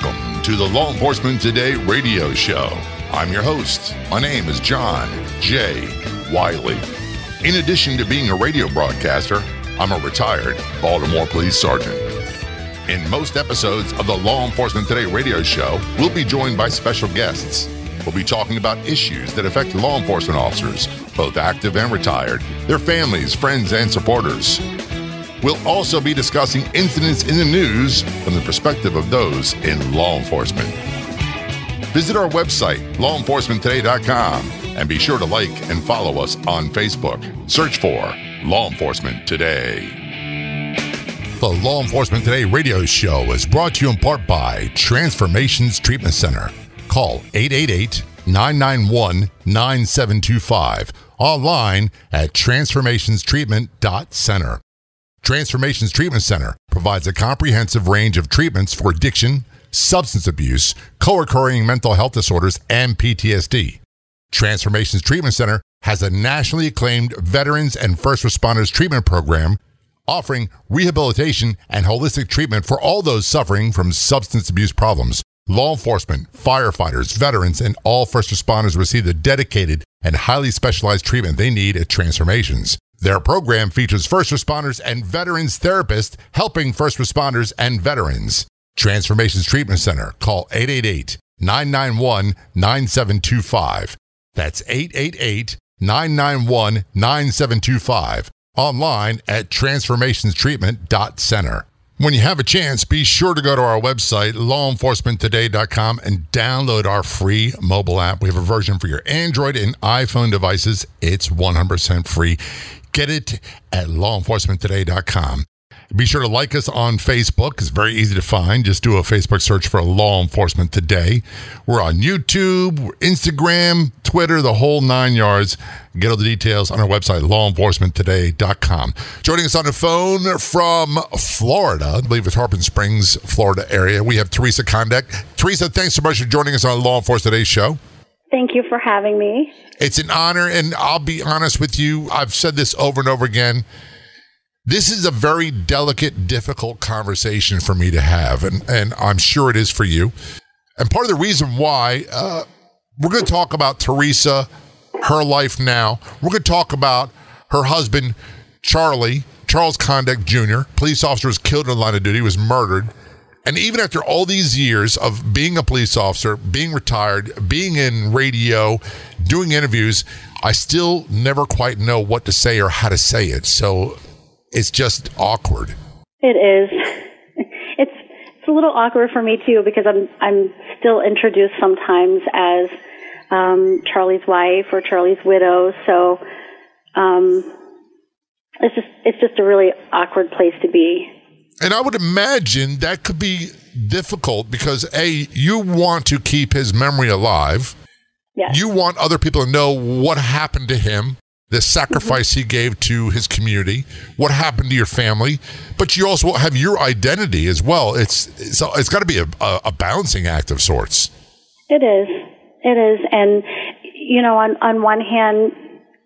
Welcome to the Law Enforcement Today radio show. I'm your host. My name is John J. Wiley. In addition to being a radio broadcaster, I'm a retired Baltimore police sergeant. In most episodes of the Law Enforcement Today radio show, we'll be joined by special guests. We'll be talking about issues that affect law enforcement officers, both active and retired, their families, friends, and supporters. We'll also be discussing incidents in the news from the perspective of those in law enforcement. Visit our website, lawenforcementtoday.com, and be sure to like and follow us on Facebook. Search for Law Enforcement Today. The Law Enforcement Today radio show is brought to you in part by Transformations Treatment Center. Call 888-991-9725, online at transformationstreatment.center. Transformations Treatment Center provides a comprehensive range of treatments for addiction, substance abuse, co-occurring mental health disorders, and PTSD. Transformations Treatment Center has a nationally acclaimed veterans and first responders treatment program offering rehabilitation and holistic treatment for all those suffering from substance abuse problems. Law enforcement, firefighters, veterans, and all first responders receive the dedicated and highly specialized treatment they need at Transformations. Their program features first responders and veterans therapists helping first responders and veterans. Transformations Treatment Center. Call 888-991-9725. That's 888-991-9725. Online at transformationstreatment.center. When you have a chance, be sure to go to our website, lawenforcementtoday.com, and download our free mobile app. We have a version for your Android and iPhone devices. It's 100% free. Get it at lawenforcementtoday.com. Be sure to like us on Facebook. It's very easy to find. Just do a Facebook search for Law Enforcement Today. We're on YouTube, Instagram, Twitter, the whole nine yards. Get all the details on our website, lawenforcementtoday.com. Joining us on the phone from Florida, I believe it's Tarpon Springs, Florida area, we have Teresa Kondek. Teresa, thanks so much for joining us on Law Enforcement Today show. Thank you for having me. It's an honor, and I'll be honest with you, I've said this over and over again. This is a very delicate, difficult conversation for me to have, and I'm sure it is for you. And part of the reason why, we're going to talk about Teresa, her life now. We're going to talk about her husband, Charles Kondek Jr., police officer was killed in the line of duty, was murdered. And even after all these years of being a police officer, being retired, being in radio, doing interviews, I still never quite know what to say or how to say it. So it's just awkward. It is. It's a little awkward for me too, because I'm still introduced sometimes as Charlie's wife or Charlie's widow. So it's just a really awkward place to be. And I would imagine that could be difficult because A, you want to keep his memory alive. Yes. You want other people to know what happened to him, the sacrifice he gave to his community, what happened to your family, but you also have your identity as well. It's got to be a balancing act of sorts. It is. And, you know, on one hand,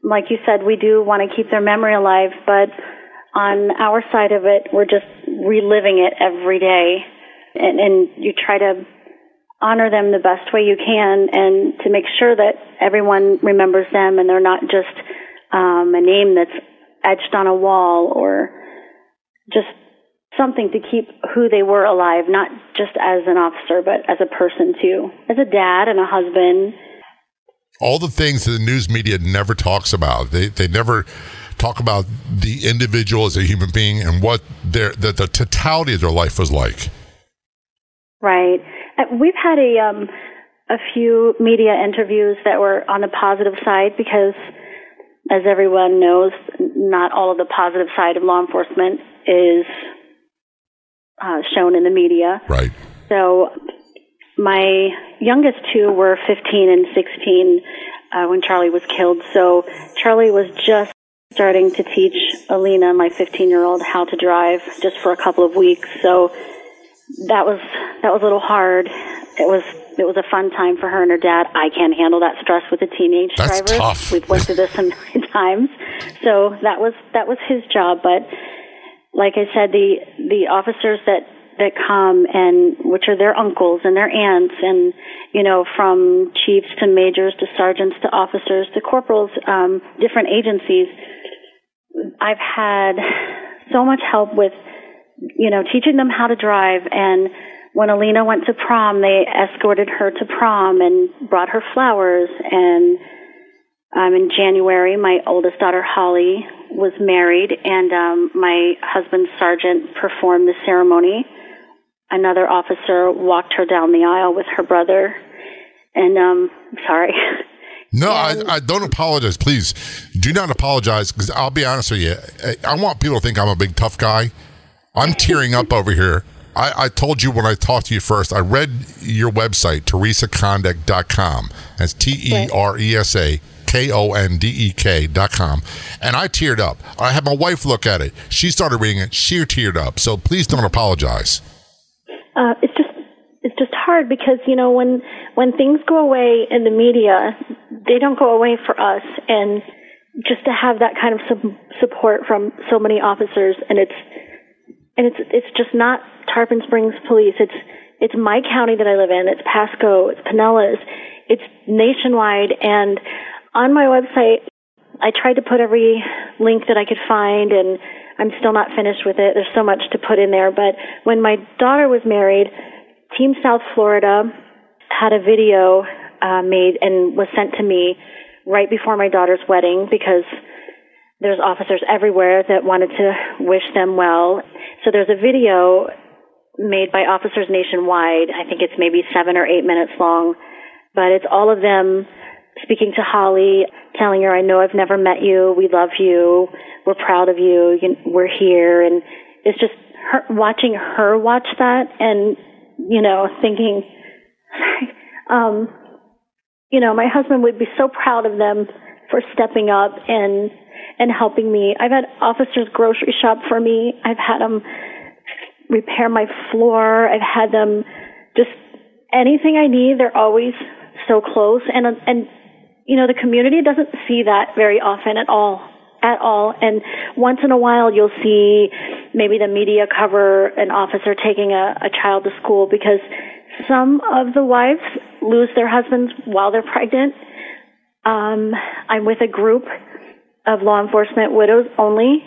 like you said, we do want to keep their memory alive, but on our side of it, we're just reliving it every day. And you try to honor them the best way you can and to make sure that everyone remembers them and they're not just a name that's etched on a wall or just something to keep who they were alive, not just as an officer, but as a person too, as a dad and a husband. All the things that the news media never talks about. They never talk about the individual as a human being and what the totality of their life was like. Right. We've had a few media interviews that were on the positive side because, as everyone knows, not all of the positive side of law enforcement is shown in the media. Right. So my youngest two were 15 and 16 when Charlie was killed. So Charlie was just starting to teach Alina, my 15-year-old, how to drive just for a couple of weeks. So that was a little hard. It was a fun time for her and her dad. I can't handle that stress with a teenage driver. That's tough. We've went through this a million times. So that was his job. But like I said, the officers that that come, and which are their uncles and their aunts, and, you know, from chiefs to majors to sergeants to officers to corporals, different agencies. I've had so much help with, you know, teaching them how to drive. And when Alina went to prom, they escorted her to prom and brought her flowers. And in January, my oldest daughter, Holly, was married, and my husband's sergeant performed the ceremony. Another officer walked her down the aisle with her brother. And sorry. No, I don't apologize. Please do not apologize, because I'll be honest with you. I want people to think I'm a big tough guy. I'm tearing up over here. I told you when I talked to you first, I read your website, TeresaKondek.com. That's TeresaKondek.com. And I teared up. I had my wife look at it. She started reading it. She teared up. So please don't apologize. It's just hard because, you know, when things go away in the media, they don't go away for us. And just to have that kind of support from so many officers, and it's just not Tarpon Springs Police. It's my county that I live in. It's Pasco. It's Pinellas. It's nationwide. And on my website, I tried to put every link that I could find, and I'm still not finished with it. There's so much to put in there. But when my daughter was married, Team South Florida had a video made and was sent to me right before my daughter's wedding, because there's officers everywhere that wanted to wish them well. So there's a video made by officers nationwide. I think it's maybe 7 or 8 minutes long, but it's all of them speaking to Holly, telling her, I know I've never met you. We love you. We're proud of you. We're here. And it's just her, watching her watch that and, you know, thinking, you know, my husband would be so proud of them for stepping up and helping me. I've had officers grocery shop for me. I've had them repair my floor. I've had them just anything I need. They're always so close. And you know, the community doesn't see that very often at all. And once in a while, you'll see maybe the media cover an officer taking a child to school, because some of the wives lose their husbands while they're pregnant. I'm with a group of law enforcement widows only.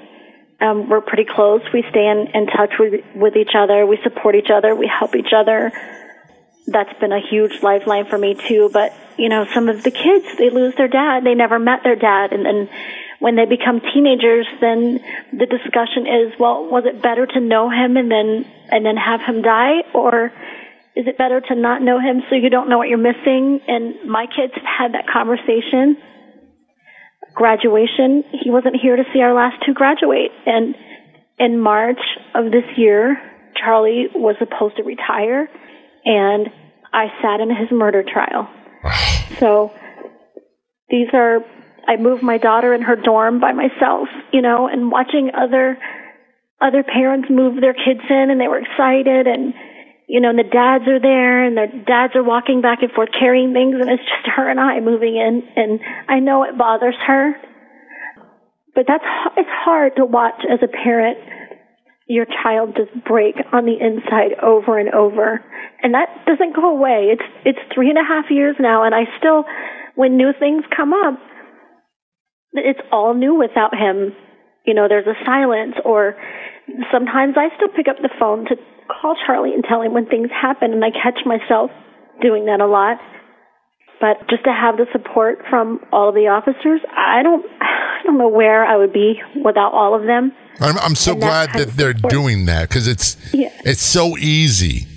We're pretty close. We stay in touch with each other. We support each other. We help each other. That's been a huge lifeline for me, too. But, you know, some of the kids, they lose their dad. They never met their dad. And then when they become teenagers, then the discussion is, well, was it better to know him and then have him die? Or is it better to not know him so you don't know what you're missing? And my kids had that conversation. Graduation, he wasn't here to see our last two graduate. And in March of this year, Charlie was supposed to retire, and I sat in his murder trial. So I moved my daughter in her dorm by myself, you know, and watching other parents move their kids in, and they were excited, and, you know, and the dads are there, and their dads are walking back and forth carrying things, and it's just her and I moving in, and I know it bothers her, but it's hard to watch as a parent your child just break on the inside over and over, and that doesn't go away. It's 3.5 years now, and I still, when new things come up, it's all new without him. You know, there's a silence, or sometimes I still pick up the phone to call Charlie and tell him when things happen, and I catch myself doing that a lot. But just to have the support from all of the officers, I don't know where I would be without all of them. I'm so glad that they're doing that, because it's so easy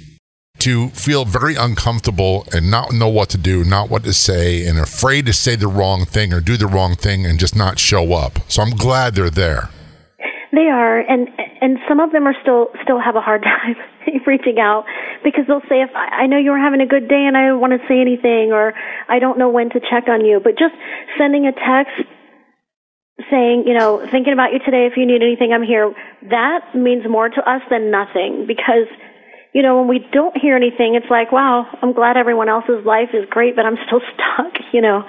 to feel very uncomfortable and not know what to do, not what to say, and afraid to say the wrong thing or do the wrong thing and just not show up. So I'm glad they're there. They are, and some of them are still have a hard time reaching out, because they'll say, if I know you were having a good day and I don't want to say anything, or I don't know when to check on you, but just sending a text saying, you know, thinking about you today, if you need anything, I'm here, that means more to us than nothing, because, you know, when we don't hear anything, it's like, wow, I'm glad everyone else's life is great, but I'm still stuck, you know.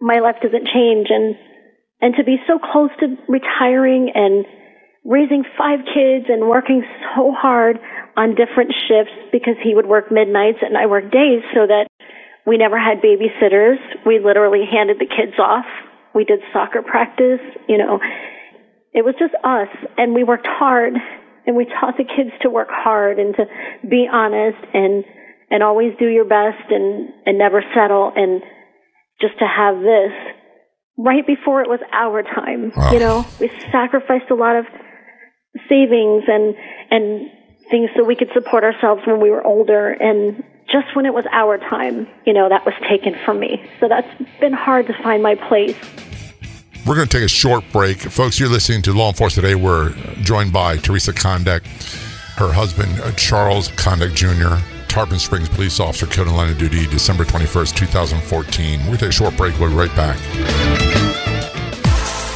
My life doesn't change, and to be so close to retiring and raising 5 kids and working so hard on different shifts because he would work midnights and I worked days, so that we never had babysitters. We literally handed the kids off. We did soccer practice, you know. It was just us, and we worked hard, and we taught the kids to work hard and to be honest and always do your best and never settle, and just to have this right before it was our time. Wow. You know, we sacrificed a lot of savings and things so we could support ourselves when we were older, and just when it was our time, you know, that was taken from me. So that's been hard to find my place. We're going to take a short break. Folks, you're listening to Law Enforcement Today. We're joined by Teresa Kondek, her husband, Charles Kondek Jr., Tarpon Springs police officer killed in line of duty December 21st, 2014. We'll take a short break. We'll be right back.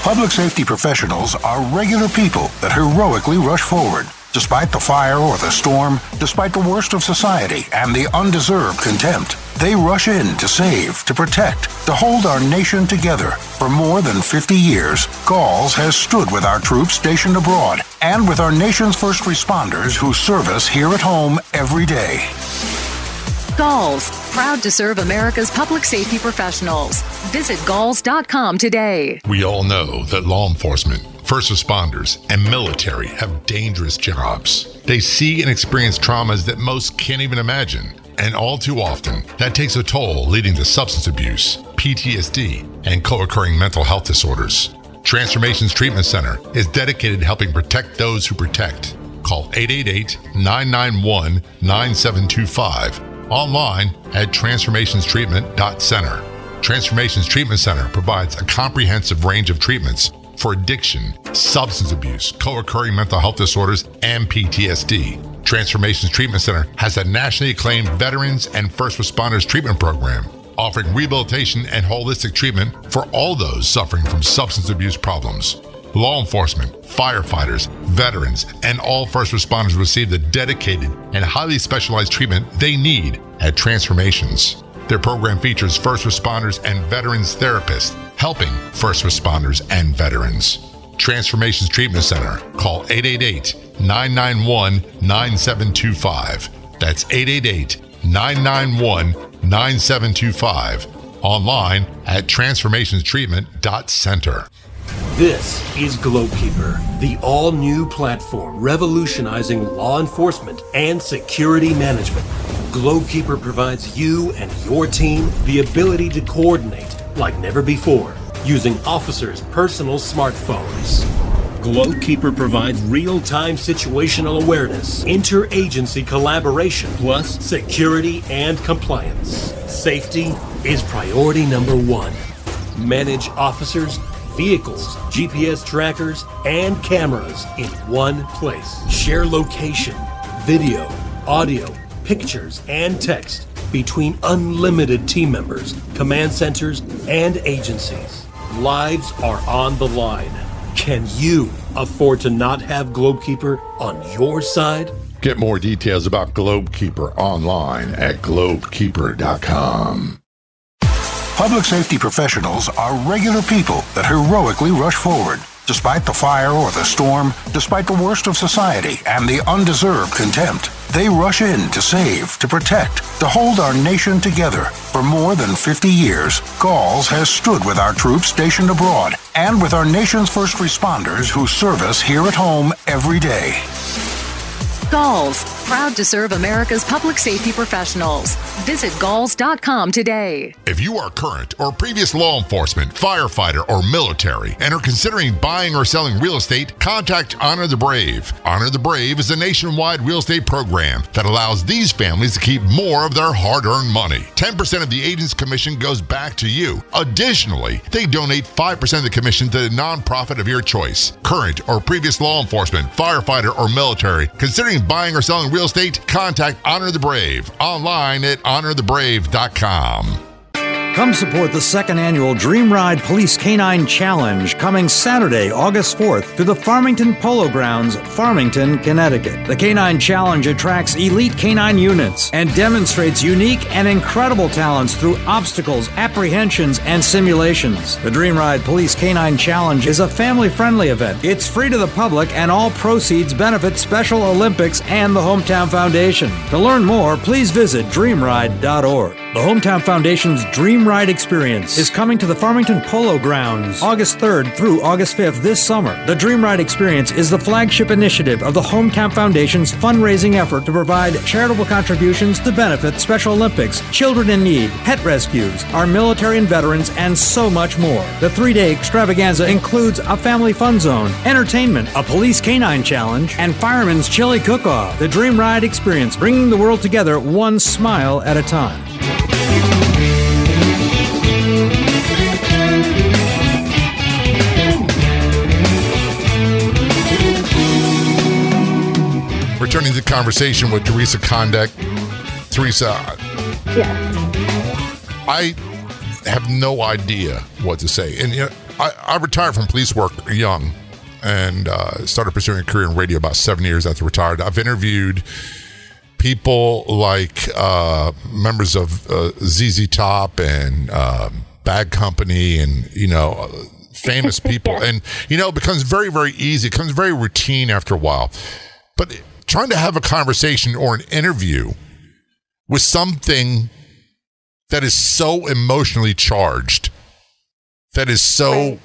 Public safety professionals are regular people that heroically rush forward. Despite the fire or the storm, despite the worst of society and the undeserved contempt, they rush in to save, to protect, to hold our nation together. For more than 50 years, Galls has stood with our troops stationed abroad and with our nation's first responders who serve us here at home every day. Galls, proud to serve America's public safety professionals. Visit galls.com today. We all know that law enforcement, first responders, and military have dangerous jobs. They see and experience traumas that most can't even imagine. And all too often, that takes a toll, leading to substance abuse, PTSD, and co-occurring mental health disorders. Transformations Treatment Center is dedicated to helping protect those who protect. Call 888-991-9725. Online at transformationstreatment.center. Transformations Treatment Center provides a comprehensive range of treatments for addiction, substance abuse, co-occurring mental health disorders, and PTSD. Transformations Treatment Center has a nationally acclaimed veterans and first responders treatment program, offering rehabilitation and holistic treatment for all those suffering from substance abuse problems. Law enforcement, firefighters, veterans, and all first responders receive the dedicated and highly specialized treatment they need at Transformations. Their program features first responders and veterans therapists, helping first responders and veterans. Transformations Treatment Center. Call 888-991-9725. That's 888-991-9725. Online at transformationstreatment.center. This is GlobeKeeper, the all-new platform revolutionizing law enforcement and security management. GlobeKeeper provides you and your team the ability to coordinate like never before, using officers' personal smartphones. GlobeKeeper provides real-time situational awareness, interagency collaboration, plus security and compliance. Safety is priority number one. Manage officers, vehicles, GPS trackers, and cameras in one place. Share location, video, audio, pictures, and text between unlimited team members, command centers, and agencies. Lives are on the line. Can you afford to not have GlobeKeeper on your side? Get more details about GlobeKeeper online at GlobeKeeper.com. Public safety professionals are regular people that heroically rush forward. Despite the fire or the storm, despite the worst of society and the undeserved contempt, they rush in to save, to protect, to hold our nation together. For more than 50 years, Galls has stood with our troops stationed abroad and with our nation's first responders who serve us here at home every day. Galls, proud to serve America's public safety professionals. Visit galls.com today. If you are current or previous law enforcement, firefighter, or military and are considering buying or selling real estate, contact Honor the Brave. Honor the Brave is a nationwide real estate program that allows these families to keep more of their hard-earned money. 10% of the agent's commission goes back to you. Additionally, they donate 5% of the commission to the nonprofit of your choice. Current or previous law enforcement, firefighter, or military considering buying or selling real estate, contact Honor the Brave online at honorthebrave.com. Come support the second annual Dream Ride Police Canine Challenge coming Saturday, August 4th to the Farmington Polo Grounds, Farmington, Connecticut. The Canine Challenge attracts elite canine units and demonstrates unique and incredible talents through obstacles, apprehensions, and simulations. The Dream Ride Police Canine Challenge is a family-friendly event. It's free to the public and all proceeds benefit Special Olympics and the Hometown Foundation. To learn more, please visit dreamride.org. The Hometown Foundation's Dream Ride Experience is coming to the Farmington Polo Grounds August 3rd through August 5th this summer. The Dream Ride Experience is the flagship initiative of the Hometown Foundation's fundraising effort to provide charitable contributions to benefit Special Olympics, children in need, pet rescues, our military and veterans, and so much more. The three-day extravaganza includes a family fun zone, entertainment, a police canine challenge, and fireman's chili cook-off. The Dream Ride Experience, bringing the world together one smile at a time. Returning to the conversation with Teresa Kondek. Teresa, yes. I have no idea what to say. And you know, I retired from police work young and started pursuing a career in radio about 7 years after retired. I've interviewed people like members of ZZ Top and Bad Company and, you know, famous people. Yeah. And, you know, it becomes very, very easy. It becomes very routine after a while. But trying to have a conversation or an interview with something that is so emotionally charged, that is so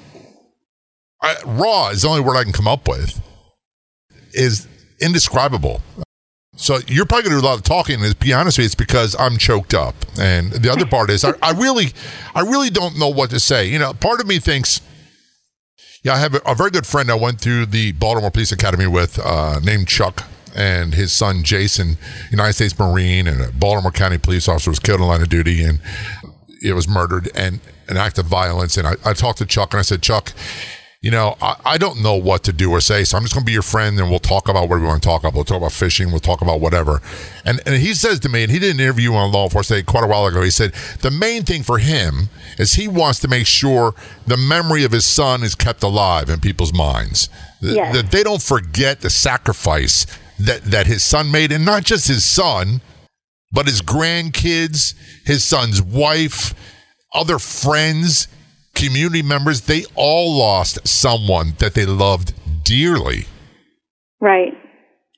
raw is the only word I can come up with, is indescribable. So you're probably going to do a lot of talking, and to be honest with you, it's because I'm choked up. And the other part is I really don't know what to say. You know, part of me thinks, yeah, I have a very good friend I went through the Baltimore Police Academy with named Chuck, and his son Jason, United States Marine, and a Baltimore County police officer was killed in line of duty, and it was murdered, and an act of violence. And I talked to Chuck, and I said, Chuck, you know, I don't know what to do or say, so I'm just going to be your friend, and we'll talk about whatever we want to talk about. We'll talk about fishing. We'll talk about whatever. And he says to me, and he did an interview on Law Enforcement Today quite a while ago, he said the main thing for him is he wants to make sure the memory of his son is kept alive in people's minds, yes, that they don't forget the sacrifice that his son made, and not just his son, but his grandkids, his son's wife, other friends, community members. They all lost someone that they loved dearly. Right.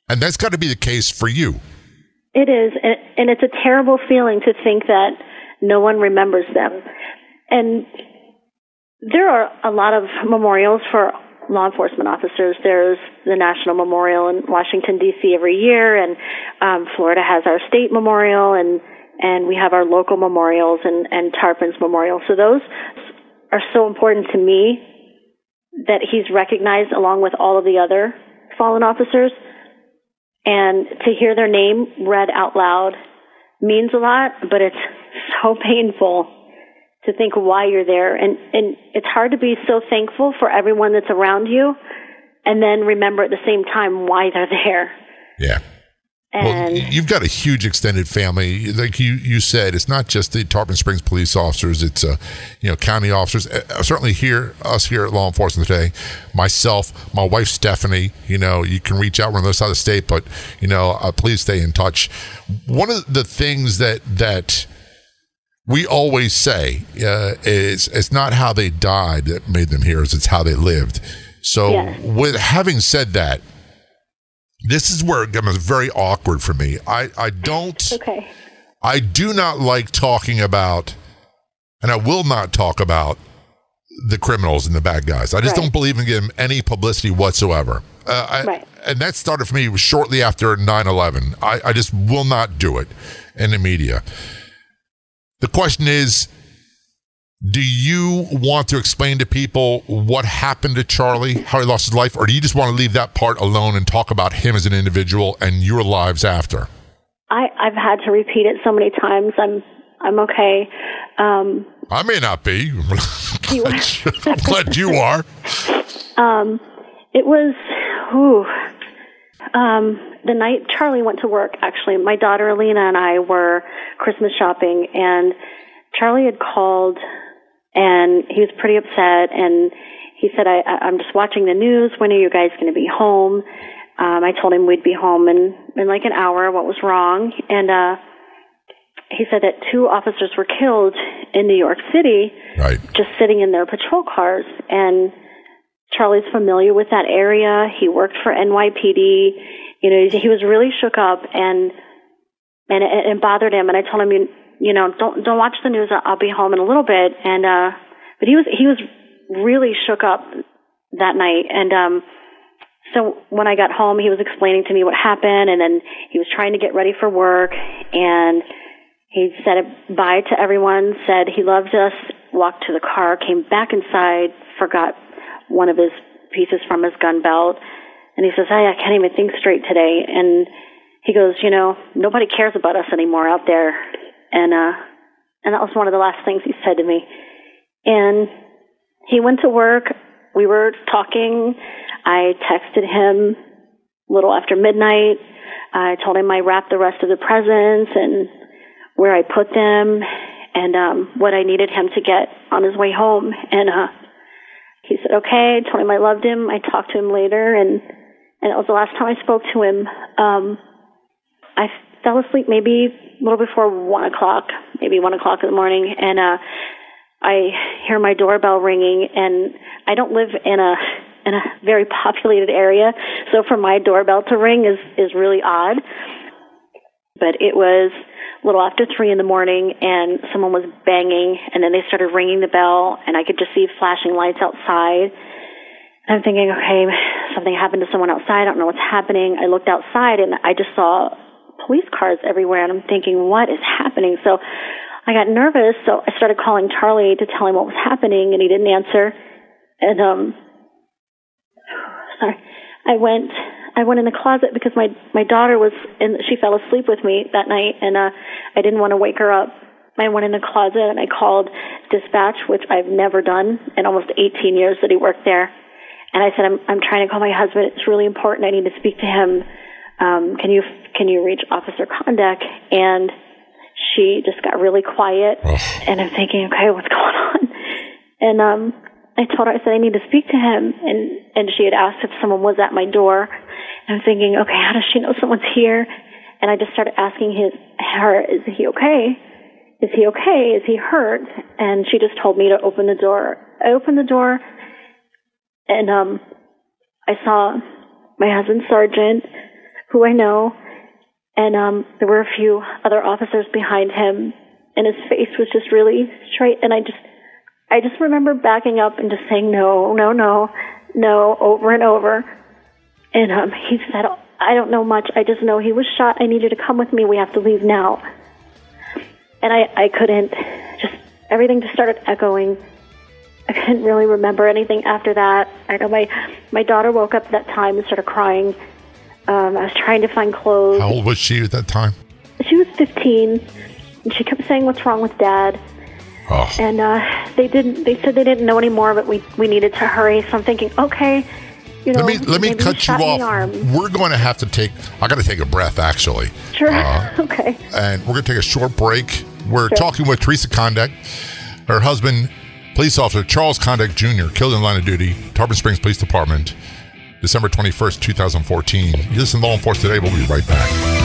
And that's got to be the case for you. It is. And it's a terrible feeling to think that no one remembers them. And there are a lot of memorials for law enforcement officers. There's the National Memorial in Washington, D.C. every year. And Florida has our state memorial. And we have our local memorials and Tarpon's memorial. So those are so important to me that he's recognized along with all of the other fallen officers. And to hear their name read out loud means a lot, but it's so painful to think why you're there. And it's hard to be so thankful for everyone that's around you and then remember at the same time why they're there. Yeah. And well, you've got a huge extended family. Like you said, it's not just the Tarpon Springs police officers. It's, county officers. Certainly us here at Law Enforcement Today, myself, my wife, Stephanie, you know, you can reach out. We're on the other side of the state, but, you know, please stay in touch. One of the things that we always say is it's not how they died that made them heroes. It's how they lived. So with having said that, this is where it becomes very awkward for me. I do not like talking about, and I will not talk about the criminals and the bad guys. I just don't believe in giving them any publicity whatsoever. And that started for me shortly after 9/11. I just will not do it in the media. The question is, do you want to explain to people what happened to Charlie, how he lost his life, or do you just want to leave that part alone and talk about him as an individual and your lives after? I've had to repeat it so many times. I'm okay. I may not be. I'm glad you are. It was the night Charlie went to work, actually. My daughter Alina and I were Christmas shopping, and Charlie had called, and he was pretty upset, and he said, I'm just watching the news. When are you guys going to be home? I told him we'd be home in like an hour, what was wrong. And he said that 2 officers were killed in New York City, right, just sitting in their patrol cars. And Charlie's familiar with that area. He worked for NYPD. You know, he was really shook up and bothered him. And I told him, you know, don't watch the news. I'll be home in a little bit. And but he was really shook up that night. And so when I got home, he was explaining to me what happened, and then he was trying to get ready for work. And he said bye to everyone, said he loved us, walked to the car, came back inside, forgot one of his pieces from his gun belt. And he says, hey, I can't even think straight today. And he goes, you know, nobody cares about us anymore out there. And that was one of the last things he said to me. And he went to work. We were talking. I texted him a little after midnight. I told him I wrapped the rest of the presents and where I put them and what I needed him to get on his way home. And he said, okay. I told him I loved him. I talked to him later, and it was the last time I spoke to him. I fell asleep maybe a little before 1 o'clock, maybe 1 o'clock in the morning, and I hear my doorbell ringing, and I don't live in a very populated area, so for my doorbell to ring is really odd. But it was a little after 3 in the morning, and someone was banging, and then they started ringing the bell, and I could just see flashing lights outside. And I'm thinking, okay, something happened to someone outside. I don't know what's happening. I looked outside, and I just saw police cars everywhere, and I'm thinking, what is happening? So I got nervous, so I started calling Charlie to tell him what was happening, and he didn't answer. And I went in the closet because my daughter was in. She fell asleep with me that night, and I didn't want to wake her up. I went in the closet and I called dispatch, which I've never done in almost 18 years that he worked there. And I said, I'm trying to call my husband. It's really important. I need to speak to him. Can you reach Officer Kondek? And she just got really quiet. And I'm thinking, okay, what's going on? And I told her, I said, I need to speak to him. And she had asked if someone was at my door. And I'm thinking, okay, how does she know someone's here? And I just started asking her, is he okay? Is he okay? Is he hurt? And she just told me to open the door. I opened the door, and I saw my husband, Sergeant, who I know, and there were a few other officers behind him, and his face was just really straight, and I just remember backing up and just saying, no, no, no, no, over and over. And he said, I don't know much. I just know he was shot. I need you to come with me. We have to leave now. And I couldn't. Just everything just started echoing. I couldn't really remember anything after that. I know my daughter woke up at that time and started crying. I was trying to find clothes. How old was she at that time? She was 15. And she kept saying, what's wrong with Dad? Oh. And they said they didn't know anymore, but we needed to hurry. So I'm thinking, okay, you know, let me cut you off. We're going to have to take a breath, actually. Sure. Okay. And we're going to take a short break. We're talking with Teresa Kondek, her husband, police officer Charles Kondek Jr., killed in line of duty, Tarpon Springs Police Department, December 21st, 2014. You listen to Law Enforcement Today. We'll be right back.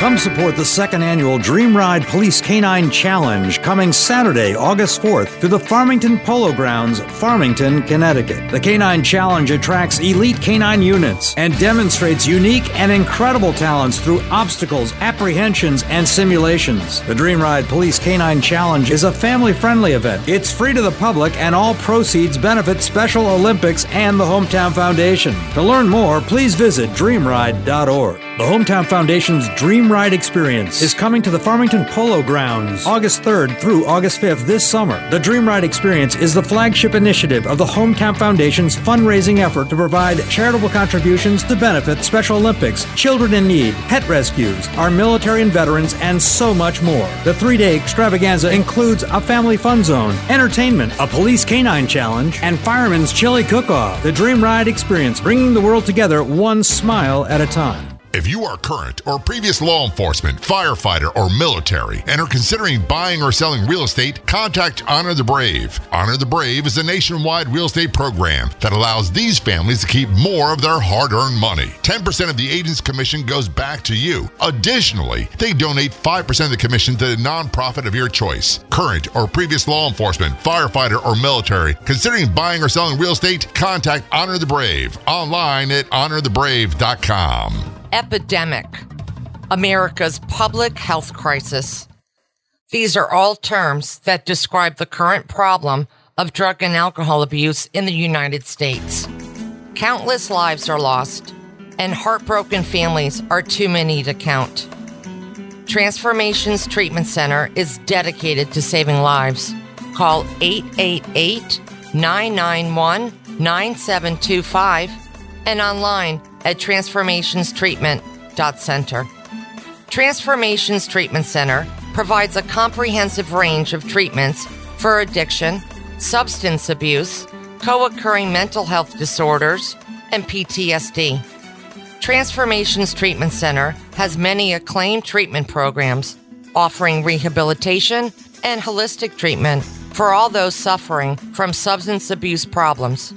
Come support the 2nd Annual Dream Ride Police Canine Challenge coming Saturday, August 4th, to the Farmington Polo Grounds, Farmington, Connecticut. The Canine Challenge attracts elite canine units and demonstrates unique and incredible talents through obstacles, apprehensions, and simulations. The Dream Ride Police Canine Challenge is a family-friendly event. It's free to the public, and all proceeds benefit Special Olympics and the Hometown Foundation. To learn more, please visit dreamride.org. The Hometown Foundation's Dream Ride Experience is coming to the Farmington Polo Grounds August 3rd through August 5th this summer. The Dream Ride Experience is the flagship initiative of the Hometown Foundation's fundraising effort to provide charitable contributions to benefit Special Olympics, children in need, pet rescues, our military and veterans, and so much more. The 3-day extravaganza includes a family fun zone, entertainment, a police canine challenge, and firemen's chili cook-off. The Dream Ride Experience, bringing the world together one smile at a time. If you are current or previous law enforcement, firefighter, or military and are considering buying or selling real estate, contact Honor the Brave. Honor the Brave is a nationwide real estate program that allows these families to keep more of their hard-earned money. 10% of the agent's commission goes back to you. Additionally, they donate 5% of the commission to the nonprofit of your choice. Current or previous law enforcement, firefighter, or military considering buying or selling real estate, contact Honor the Brave online at honorthebrave.com. Epidemic, America's public health crisis. These are all terms that describe the current problem of drug and alcohol abuse in the United States. Countless lives are lost, and heartbroken families are too many to count. Transformations Treatment Center is dedicated to saving lives. Call 888-991-9725 and online at transformationstreatment.center. Transformations Treatment Center provides a comprehensive range of treatments for addiction, substance abuse, co-occurring mental health disorders, and PTSD. Transformations Treatment Center has many acclaimed treatment programs offering rehabilitation and holistic treatment for all those suffering from substance abuse problems.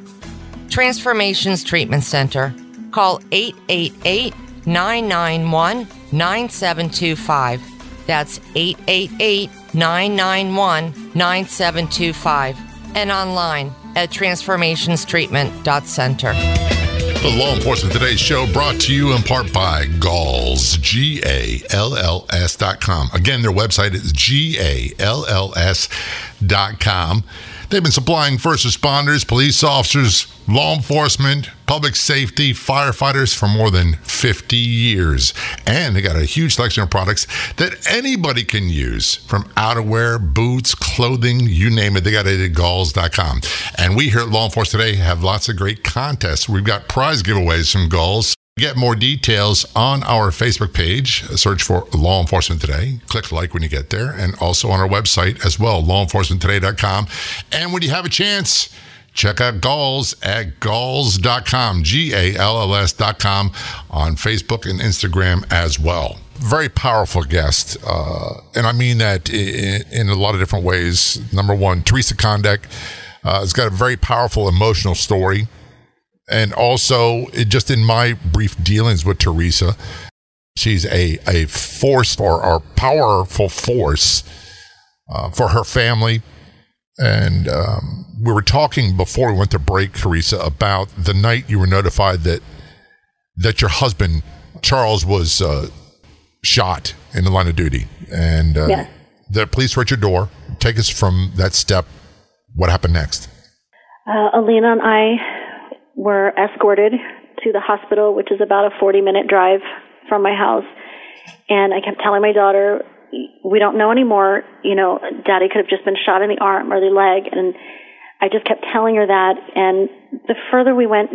Transformations Treatment Center. Call 888-991-9725. That's 888-991-9725. And online at transformationstreatment.center. The Law Enforcement Today show brought to you in part by Galls, Galls.com. Again, their website is Galls.com. They've been supplying first responders, police officers, law enforcement, public safety, firefighters for more than 50 years. And they got a huge selection of products that anybody can use, from outerwear, boots, clothing, you name it. They got it at Galls.com. And we here at Law Enforcement Today have lots of great contests. We've got prize giveaways from Galls. Get more details on our Facebook page. Search for Law Enforcement Today. Click like when you get there. And also on our website as well, lawenforcementtoday.com. And when you have a chance, check out Galls at galls.com, Galls.com, on Facebook and Instagram as well. Very powerful guest. And I mean that in a lot of different ways. Number one, Teresa Kondek has got a very powerful emotional story. And also, just in my brief dealings with Teresa, she's a force or powerful force for her family. And we were talking before we went to break, Teresa, about the night you were notified that your husband, Charles, was shot in the line of duty. And the police were at your door. Take us from that step. What happened next? Alina and I were escorted to the hospital, which is about a 40-minute drive from my house. And I kept telling my daughter, we don't know anymore. You know, Daddy could have just been shot in the arm or the leg. And I just kept telling her that. And the further we went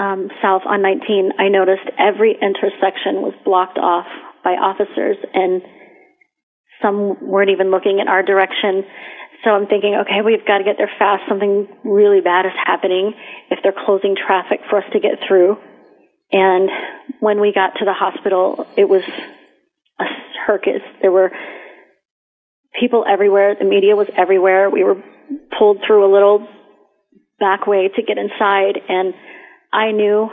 south on 19, I noticed every intersection was blocked off by officers, and some weren't even looking in our direction. So I'm thinking, okay, we've got to get there fast. Something really bad is happening if they're closing traffic for us to get through. And when we got to the hospital, it was a circus. There were people everywhere. The media was everywhere. We were pulled through a little back way to get inside. And I knew,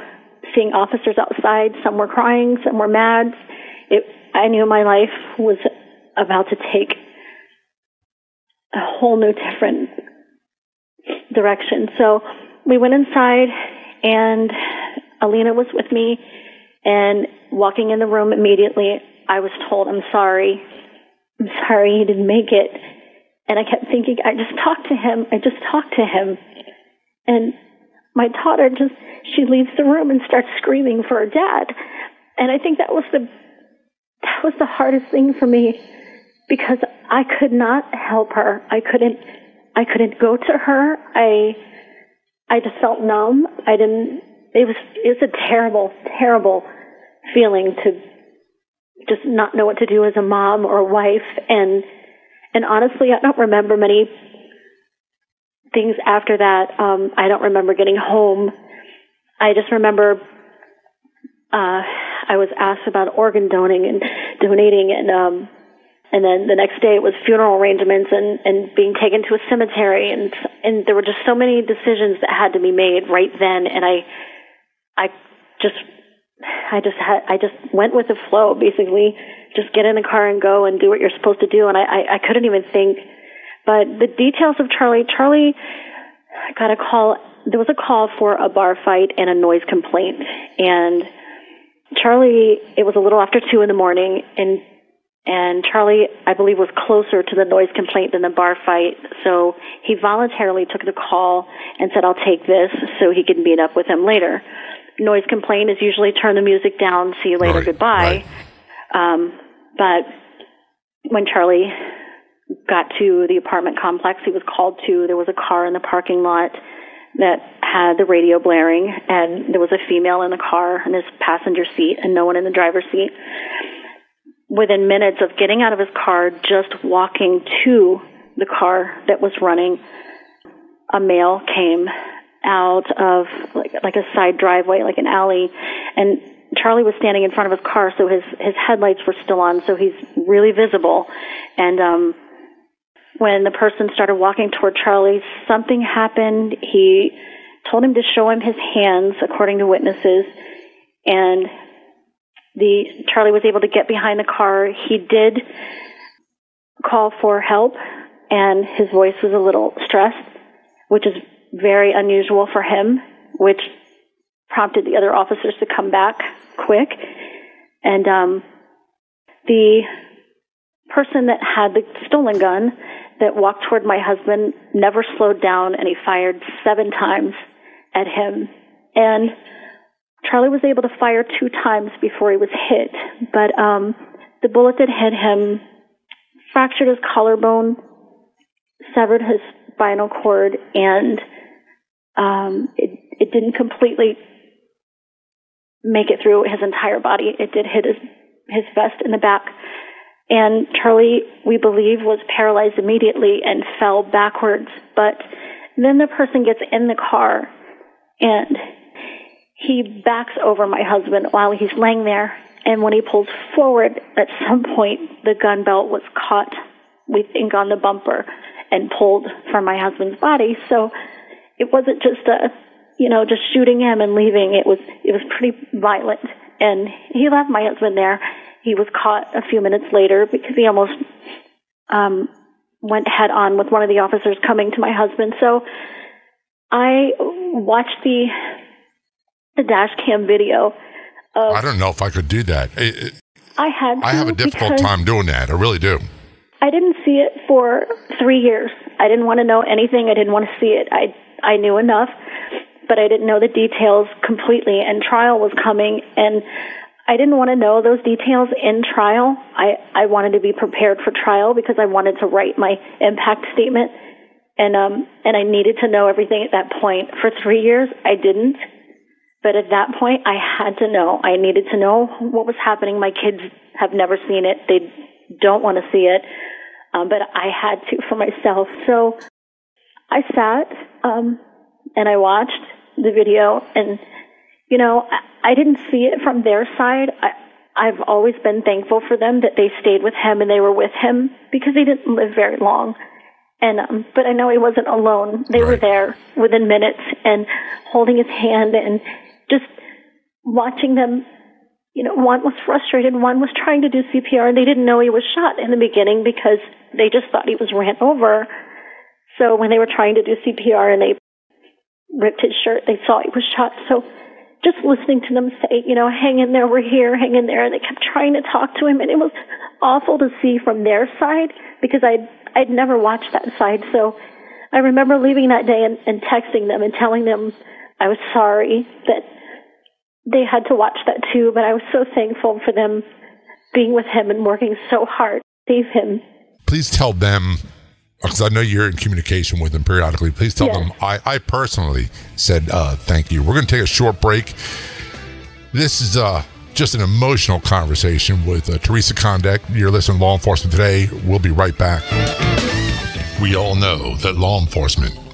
seeing officers outside, some were crying, some were mad. I knew my life was about to take a whole new different direction. So we went inside, and Alina was with me, and walking in the room immediately, I was told, I'm sorry he didn't make it. And I kept thinking, I just talked to him. And my daughter she leaves the room and starts screaming for her dad. And I think that was the hardest thing for me, because I could not help her. I couldn't go to her. I just felt numb. It was a terrible, terrible feeling to just not know what to do as a mom or a wife. And honestly, I don't remember many things after that. I don't remember getting home. I just remember I was asked about organ donating, and then the next day it was funeral arrangements and being taken to a cemetery, and there were just so many decisions that had to be made right then, and I just went with the flow, basically. Just get in the car and go and do what you're supposed to do. And I couldn't even think. But the details of Charlie got a call. There was a call for a bar fight and a noise complaint. And Charlie, it was a little after 2 a.m, and Charlie, I believe, was closer to the noise complaint than the bar fight. So he voluntarily took the call and said, I'll take this so he can meet up with him later. Noise complaint is usually turn the music down, see you later, right, goodbye. Right. But when Charlie got to the apartment complex, he was called to. There was a car in the parking lot that had the radio blaring, and there was a female in the car in his passenger seat and no one in the driver's seat. Within minutes of getting out of his car, just walking to the car that was running, a male came out of like a side driveway, like an alley, and Charlie was standing in front of his car, so his headlights were still on, so he's really visible. And when the person started walking toward Charlie, something happened. He told him to show him his hands, according to witnesses, and Charlie was able to get behind the car. He did call for help, and his voice was a little stressed, which is very unusual for him, which prompted the other officers to come back quick. And the person that had the stolen gun that walked toward my husband never slowed down, and he fired 7 times at him. And Charlie was able to fire 2 times before he was hit, but the bullet that hit him fractured his collarbone, severed his spinal cord, and it didn't completely make it through his entire body. It did hit his vest in the back. And Charlie, we believe, was paralyzed immediately and fell backwards. But then the person gets in the car, and he backs over my husband while he's laying there. And when he pulls forward, at some point, the gun belt was caught, we think, on the bumper and pulled from my husband's body. So it wasn't just just shooting him and leaving. It was pretty violent. And he left my husband there. He was caught a few minutes later because he almost went head on with one of the officers coming to my husband. So I watched the dash cam video. I don't know if I could do that. I have a difficult time doing that. I really do. I didn't see it for 3 years. I didn't want to know anything. I didn't want to see it. I knew enough, but I didn't know the details completely, and trial was coming, and I didn't want to know those details in trial. I wanted to be prepared for trial because I wanted to write my impact statement, and I needed to know everything at that point. For 3 years, I didn't, but at that point, I had to know. I needed to know what was happening. My kids have never seen it. They don't want to see it. But I had to for myself. So I sat and I watched the video, and, I didn't see it from their side. I've always been thankful for them that they stayed with him and they were with him because he didn't live very long. And but I know he wasn't alone. They were there within minutes and holding his hand and just watching them. One was frustrated, one was trying to do CPR, and they didn't know he was shot in the beginning because they just thought he was ran over. So when they were trying to do CPR and they ripped his shirt, they saw he was shot. So just listening to them say, hang in there, we're here, hang in there, and they kept trying to talk to him, and it was awful to see from their side because I'd never watched that side. So I remember leaving that day and texting them and telling them I was sorry that they had to watch that too, but I was so thankful for them being with him and working so hard to save him. Please tell them, because I know you're in communication with them periodically, please tell them I personally said thank you. We're going to take a short break. This is just an emotional conversation with Teresa Kondek. You're listening to Law Enforcement Today. We'll be right back. We all know that law enforcement,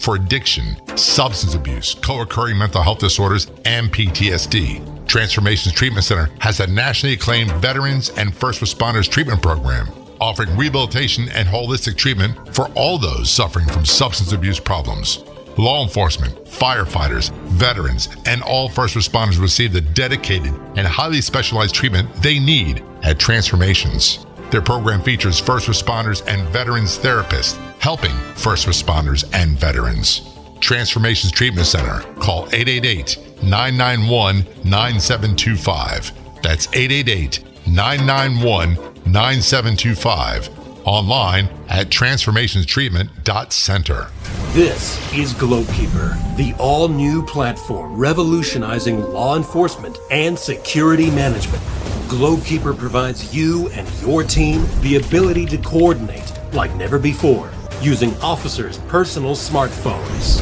for addiction, substance abuse, co-occurring mental health disorders, and PTSD. Transformations Treatment Center has a nationally acclaimed veterans and first responders treatment program, offering rehabilitation and holistic treatment for all those suffering from substance abuse problems. Law enforcement, firefighters, veterans, and all first responders receive the dedicated and highly specialized treatment they need at Transformations. Their program features first responders and veterans therapists, helping first responders and veterans. Transformations Treatment Center. Call 888-991-9725. That's 888-991-9725. Online at transformationstreatment.center. This is GlobeKeeper, the all-new platform revolutionizing law enforcement and security management. GlobeKeeper provides you and your team the ability to coordinate like never before using officers' personal smartphones.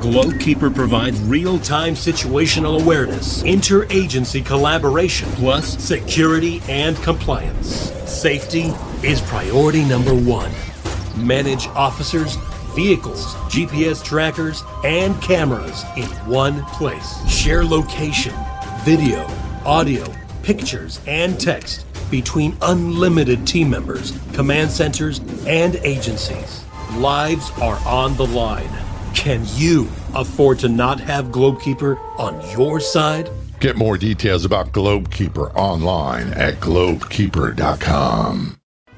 GlobeKeeper provides real-time situational awareness, interagency collaboration, plus security and compliance. Safety is priority number one. Manage officers, vehicles, GPS trackers, and cameras in one place. Share location, video, audio, pictures, and text between unlimited team members, command centers, and agencies. Lives are on the line. Can you afford to not have GlobeKeeper on your side? Get more details about GlobeKeeper online at GlobeKeeper.com.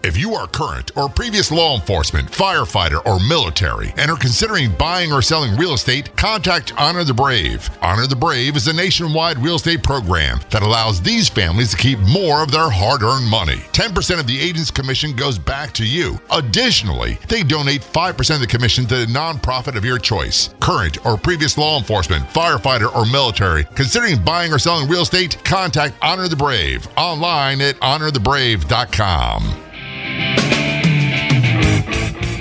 If you are current or previous law enforcement, firefighter, or military and are considering buying or selling real estate, contact Honor the Brave. Honor the Brave is a nationwide real estate program that allows these families to keep more of their hard-earned money. 10% of the agent's commission goes back to you. Additionally, they donate 5% of the commission to the nonprofit of your choice. Current or previous law enforcement, firefighter, or military considering buying or selling real estate, contact Honor the Brave online at HonorTheBrave.com.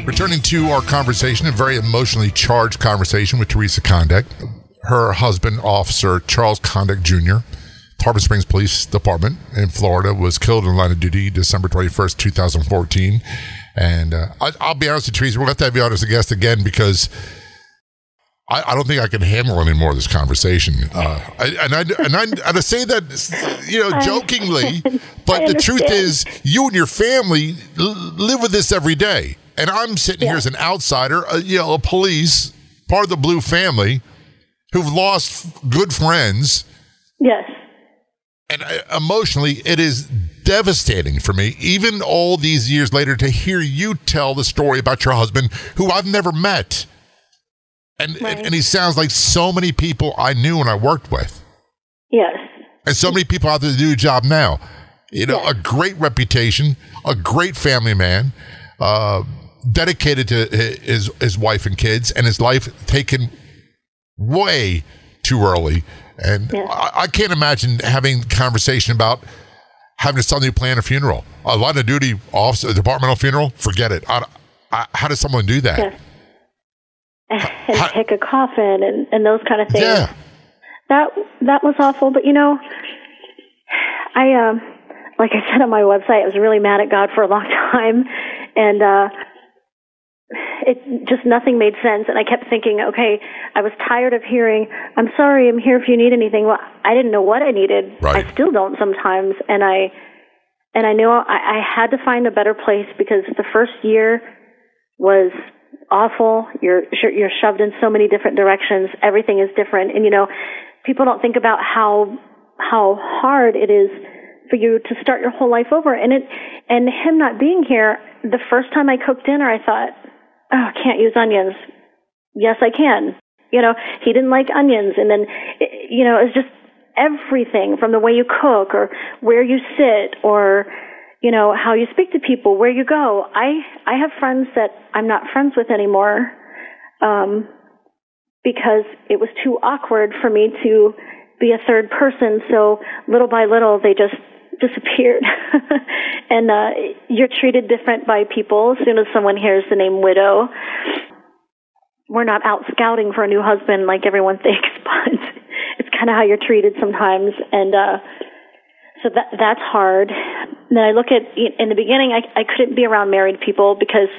Returning to our conversation, a very emotionally charged conversation with Teresa Kondek. Her husband, Officer Charles Kondek Jr., Tarpon Springs Police Department in Florida, was killed in the line of duty December 21st, 2014. And I'll be honest with you, Teresa, we'll have to have you on as a guest again because I don't think I can handle any more of this conversation. I say that, you know, jokingly, but the truth is you and your family live with this every day. And I'm sitting here as an outsider, a police, part of the Blue family, who've lost good friends. Yes. And emotionally, it is devastating for me, even all these years later, to hear you tell the story about your husband, who I've never met. And he sounds like so many people I knew and I worked with. Yes. And so many people out there do a job now. You know, a great reputation, a great family man, dedicated to his wife and kids, and his life taken way too early. And I can't imagine having conversation about having to suddenly plan a funeral. A line of duty officer, departmental funeral, forget it. How does someone do that? Yeah. And pick a coffin and those kind of things. Yeah. That was awful. But, you know, I like I said on my website, I was really mad at God for a long time. And it just nothing made sense. And I kept thinking, okay, I was tired of hearing, I'm sorry, I'm here if you need anything. Well, I didn't know what I needed. Right. I still don't sometimes. And I knew I had to find a better place because the first year was awful. You're shoved in so many different directions. Everything is different. And, you know, people don't think about how hard it is for you to start your whole life over. And him not being here, the first time I cooked dinner, I thought, oh, I can't use onions. Yes, I can. You know, he didn't like onions. And then, you know, it's just everything from the way you cook or where you sit or, you know, how you speak to people, where you go. I have friends that I'm not friends with anymore because it was too awkward for me to be a third person. So little by little, they just disappeared. And you're treated different by people. As soon as someone hears the name widow, we're not out scouting for a new husband like everyone thinks, but it's kind of how you're treated sometimes. And so that's hard. And then I look at, in the beginning, I couldn't be around married people because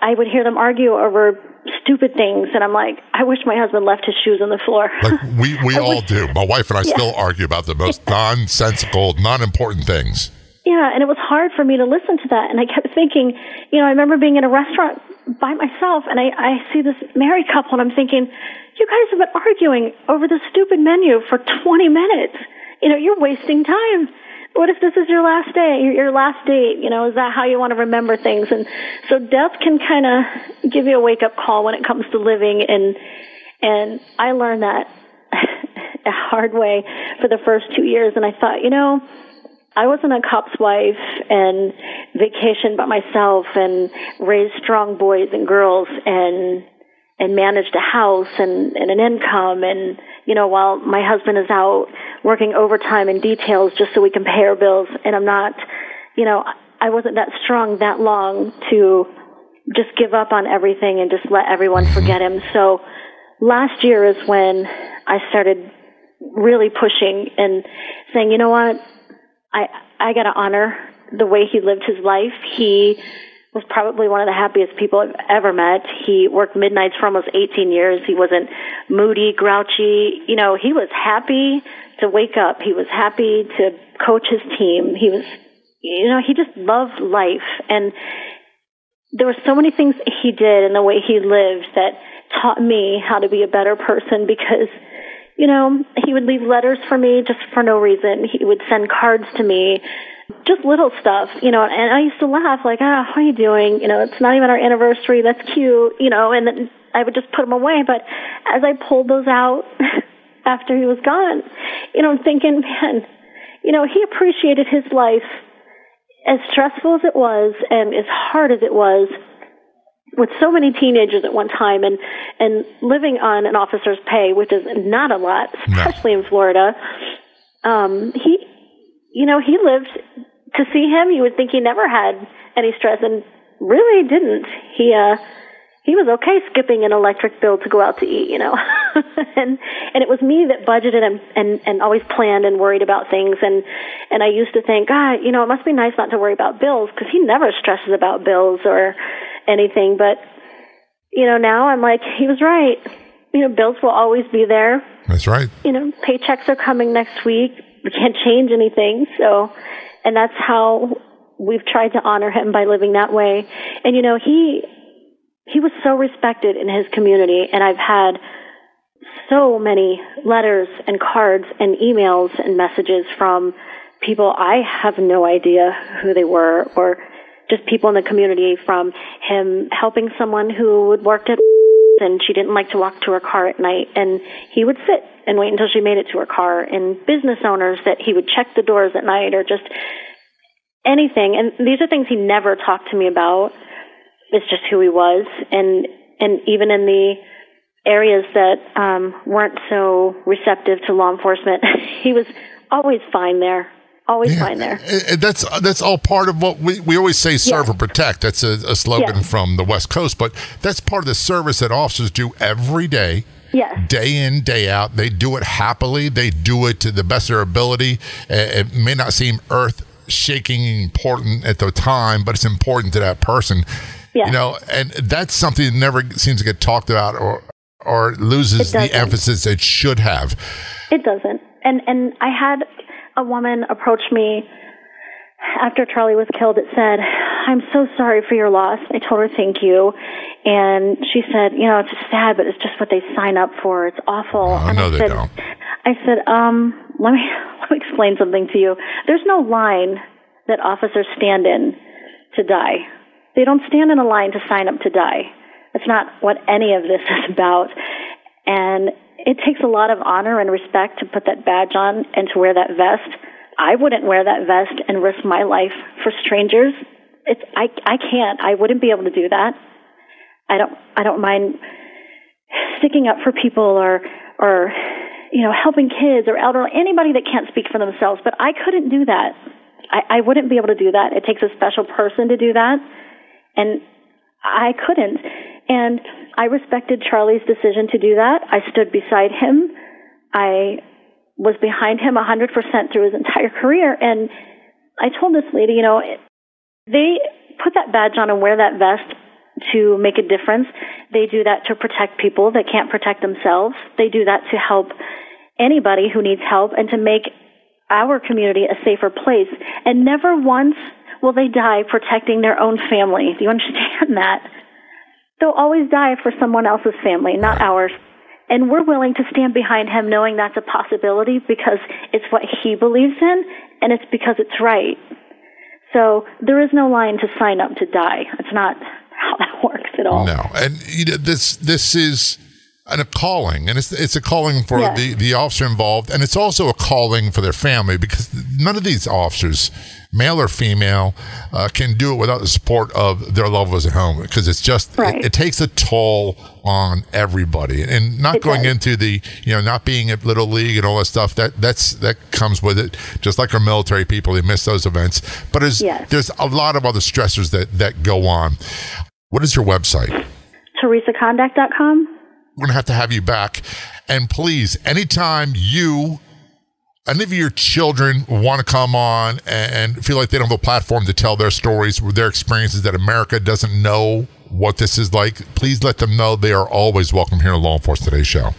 I would hear them argue over stupid things, and I'm like, I wish my husband left his shoes on the floor. Like we all do. My wife and I still argue about the most nonsensical, non-important things. Yeah, and it was hard for me to listen to that, and I kept thinking, you know, I remember being in a restaurant by myself, and I see this married couple, and I'm thinking, you guys have been arguing over this stupid menu for 20 minutes. You know, you're wasting time. What if this is your last day, your last date? You know, is that how you want to remember things? And so death can kind of give you a wake-up call when it comes to living, and I learned that a hard way for the first 2 years, and I thought, you know, I wasn't a cop's wife and vacationed by myself and raised strong boys and girls and managed a house and an income, and, you know, while my husband is out working overtime and details just so we can pay our bills, and I'm not, you know, I wasn't that strong that long to just give up on everything and just let everyone forget him. So last year is when I started really pushing and saying, you know what, I got to honor the way he lived his life. He was probably one of the happiest people I've ever met. He worked midnights for almost 18 years. He wasn't moody, grouchy. You know, he was happy to wake up. He was happy to coach his team. He was, you know, he just loved life. And there were so many things he did and the way he lived that taught me how to be a better person, because, you know, he would leave letters for me just for no reason. He would send cards to me. Just little stuff, you know, and I used to laugh like, ah, oh, how are you doing? You know, it's not even our anniversary. That's cute, you know, and then I would just put them away. But as I pulled those out after he was gone, you know, I'm thinking, man, you know, he appreciated his life as stressful as it was and as hard as it was with so many teenagers at one time and living on an officer's pay, which is not a lot, especially in Florida. You know, he lived, to see him, you would think he never had any stress, and really didn't. He was okay skipping an electric bill to go out to eat, you know. and it was me that budgeted and always planned and worried about things. And I used to think, God, you know, it must be nice not to worry about bills, because he never stresses about bills or anything. But, you know, now I'm like, he was right. You know, bills will always be there. That's right. You know, paychecks are coming next week. We can't change anything. So, and that's how we've tried to honor him, by living that way. And, you know, he was so respected in his community, and I've had so many letters and cards and emails and messages from people I have no idea who they were, or just people in the community, from him helping someone who had worked at and she didn't like to walk to her car at night, and he would sit and wait until she made it to her car, and business owners that he would check the doors at night, or just anything. And these are things he never talked to me about. It's just who he was. And even in the areas that weren't so receptive to law enforcement, he was always fine there. Always fine there. That's all part of what we always say, serve and protect. That's a slogan from the West Coast, but that's part of the service that officers do every day. Yeah. Day in, day out. They do it happily. They do it to the best of their ability. It may not seem earth-shaking important at the time, but it's important to that person. Yeah. You know, and that's something that never seems to get talked about or loses the emphasis it should have. It doesn't. And I had a woman approached me after Charlie was killed. It said, I'm so sorry for your loss. I told her, thank you. And she said, you know, it's sad, but it's just what they sign up for. It's awful. Oh, and no, they don't. I said, let me explain something to you. There's no line that officers stand in to die. They don't stand in a line to sign up to die. That's not what any of this is about. And it takes a lot of honor and respect to put that badge on and to wear that vest. I wouldn't wear that vest and risk my life for strangers. I can't. I wouldn't be able to do that. I don't mind sticking up for people or you know, helping kids or elderly, anybody that can't speak for themselves. But I couldn't do that. I wouldn't be able to do that. It takes a special person to do that, and I couldn't. And I respected Charlie's decision to do that. I stood beside him. I was behind him 100% through his entire career. And I told this lady, you know, they put that badge on and wear that vest to make a difference. They do that to protect people that can't protect themselves. They do that to help anybody who needs help and to make our community a safer place. And never once will they die protecting their own family. Do you understand that? They'll always die for someone else's family, not ours. And we're willing to stand behind him knowing that's a possibility because it's what he believes in and it's because it's right. So there is no line to sign up to die. It's not how that works at all. No. And you know, this is a calling, and it's a calling for the officer involved, and it's also a calling for their family, because none of these officers, male or female, can do it without the support of their loved ones at home, because it's just it takes a toll on everybody. And not it going does. Into the, you know, not being at Little League and all that stuff, that comes with it, just like our military people, they miss those events. But there's a lot of other stressors that go on. What is your website? TeresaKondek.com. We're going to have you back. And please, anytime any of your children want to come on and feel like they don't have a platform to tell their stories, their experiences that America doesn't know what this is like, please let them know they are always welcome here on Law Enforcement Today Show.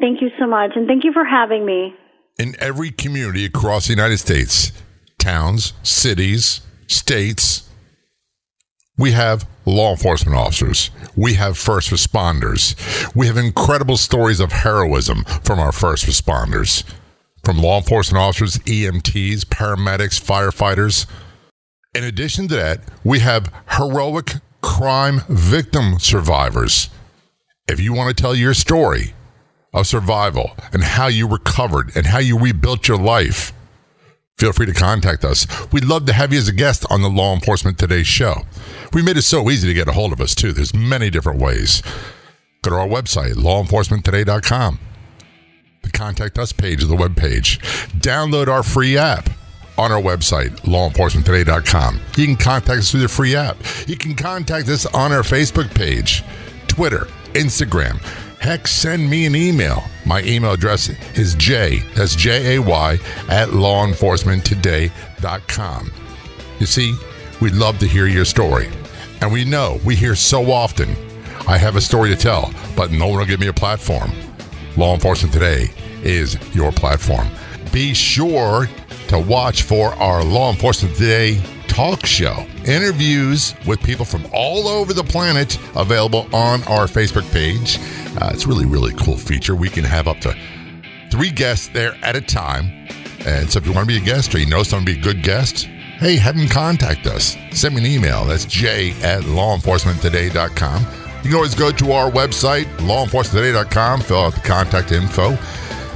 Thank you so much. And thank you for having me. In every community across the United States, towns, cities, states, we have law enforcement officers. We have first responders. We have incredible stories of heroism from our first responders, from law enforcement officers, EMTs, paramedics, firefighters. In addition to that, we have heroic crime victim survivors. If you want to tell your story of survival and how you recovered and how you rebuilt your life, feel free to contact us. We'd love to have you as a guest on the Law Enforcement Today Show. We made it so easy to get a hold of us, too. There's many different ways. Go to our website, lawenforcementtoday.com. The Contact Us page of the webpage. Download our free app on our website, lawenforcementtoday.com. You can contact us through the free app. You can contact us on our Facebook page, Twitter, Instagram. Heck, send me an email. My email address is jay@lawenforcementtoday.com. You see, we'd love to hear your story. And we know, we hear so often, I have a story to tell, but no one will give me a platform. Law Enforcement Today is your platform. Be sure to watch for our Law Enforcement Today talk show. Interviews with people from all over the planet available on our Facebook page. It's a really, really cool feature. We can have up to 3 guests there at a time. And so if you want to be a guest or you know someone to be a good guest, hey, have them contact us. Send me an email. That's jay@lawenforcementtoday.com. You can always go to our website, lawenforcementtoday.com, fill out the contact info,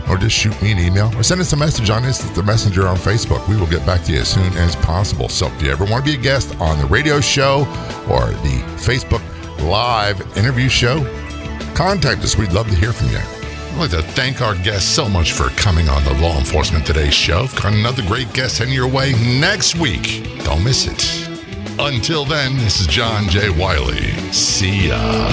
or just shoot me an email, or send us a message on Instant Messenger on Facebook. We will get back to you as soon as possible. So if you ever want to be a guest on the radio show or the Facebook Live interview show, contact us. We'd love to hear from you. I'd like to thank our guests so much for coming on the Law Enforcement Today Show. We've got another great guest heading your way next week. Don't miss it. Until then, this is John J. Wiley. See ya.